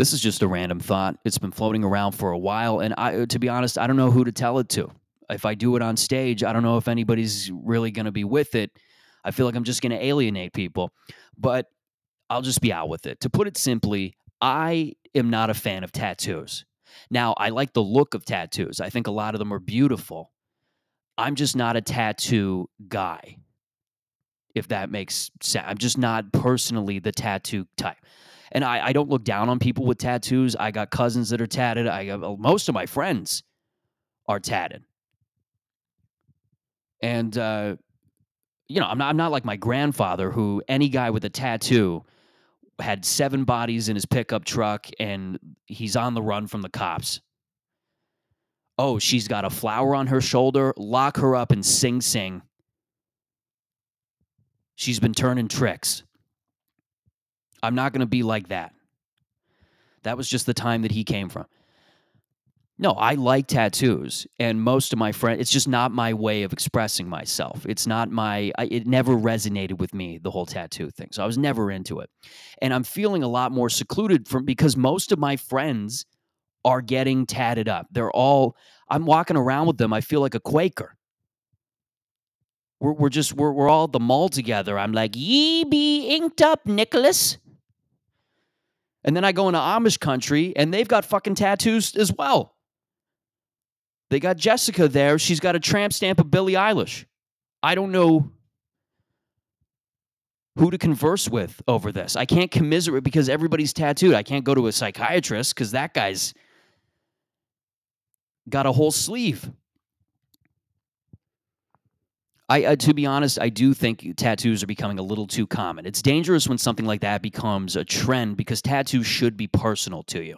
This is just a random thought. It's been floating around for a while, and to be honest, I don't know who to tell it to. If I do it on stage, I don't know if anybody's really going to be with it. I feel like I'm just going to alienate people, but I'll just be out with it. To put it simply, I am not a fan of tattoos. Now, I like the look of tattoos. I think a lot of them are beautiful. I'm just not a tattoo guy, if that makes sense. I'm just not personally the tattoo type. And I don't look down on people with tattoos. I got cousins that are tatted. Most of my friends are tatted. And, I'm not like my grandfather, who any guy with a tattoo had 7 bodies in his pickup truck and he's on the run from the cops. Oh, she's got a flower on her shoulder. Lock her up in Sing Sing. She's been turning tricks. I'm not going to be like that. That was just the time that he came from. No, I like tattoos, and most of my friends, it's just not my way of expressing myself. It never resonated with me, the whole tattoo thing, so I was never into it. And I'm feeling a lot more secluded because most of my friends are getting tatted up. I'm walking around with them, I feel like a Quaker. We're all at the mall together. I'm like, ye be inked up, Nicholas. And then I go into Amish country, and they've got fucking tattoos as well. They got Jessica there. She's got a tramp stamp of Billie Eilish. I don't know who to converse with over this. I can't commiserate because everybody's tattooed. I can't go to a psychiatrist because that guy's got a whole sleeve. To be honest, I do think tattoos are becoming a little too common. It's dangerous when something like that becomes a trend because tattoos should be personal to you.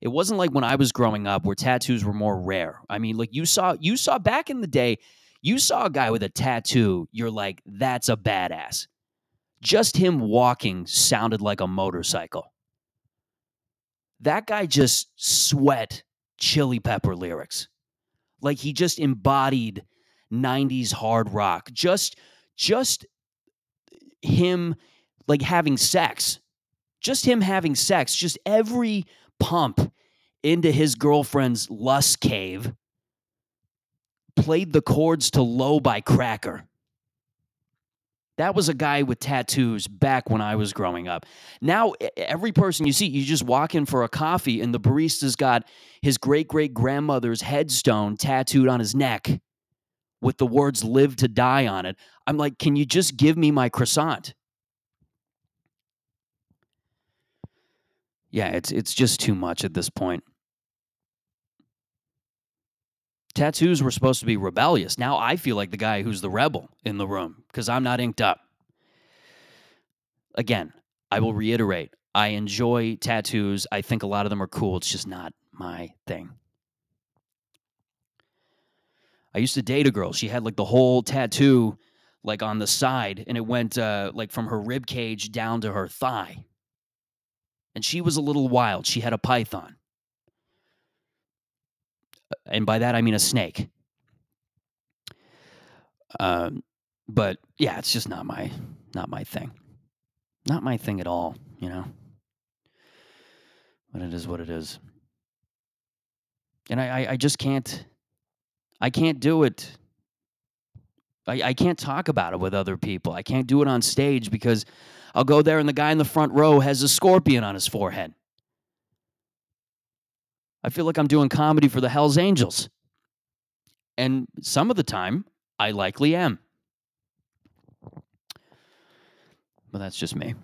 It wasn't like when I was growing up where tattoos were more rare. I mean, like you saw back in the day, you saw a guy with a tattoo, you're like, that's a badass. Just him walking sounded like a motorcycle. That guy just sweat Chili Pepper lyrics. Like he just embodied 90s hard rock, just him like having sex, just every pump into his girlfriend's lust cave, played the chords to Low by Cracker. That was a guy with tattoos back when I was growing up. Now, every person you see, you just walk in for a coffee and the barista's got his great-great-grandmother's headstone tattooed on his neck with the words "live to die" on it. I'm like, can you just give me my croissant? Yeah, it's just too much at this point. Tattoos were supposed to be rebellious. Now I feel like the guy who's the rebel in the room because I'm not inked up. Again, I will reiterate, I enjoy tattoos. I think a lot of them are cool. It's just not my thing. I used to date a girl. She had like the whole tattoo like on the side, and it went like from her rib cage down to her thigh. And she was a little wild. She had a python. And by that, I mean a snake. But yeah, it's just not my thing. Not my thing at all, you know? But it is what it is. And I just can't. I can't do it. I can't talk about it with other people. I can't do it on stage because I'll go there and the guy in the front row has a scorpion on his forehead. I feel like I'm doing comedy for the Hells Angels. And some of the time, I likely am. But that's just me.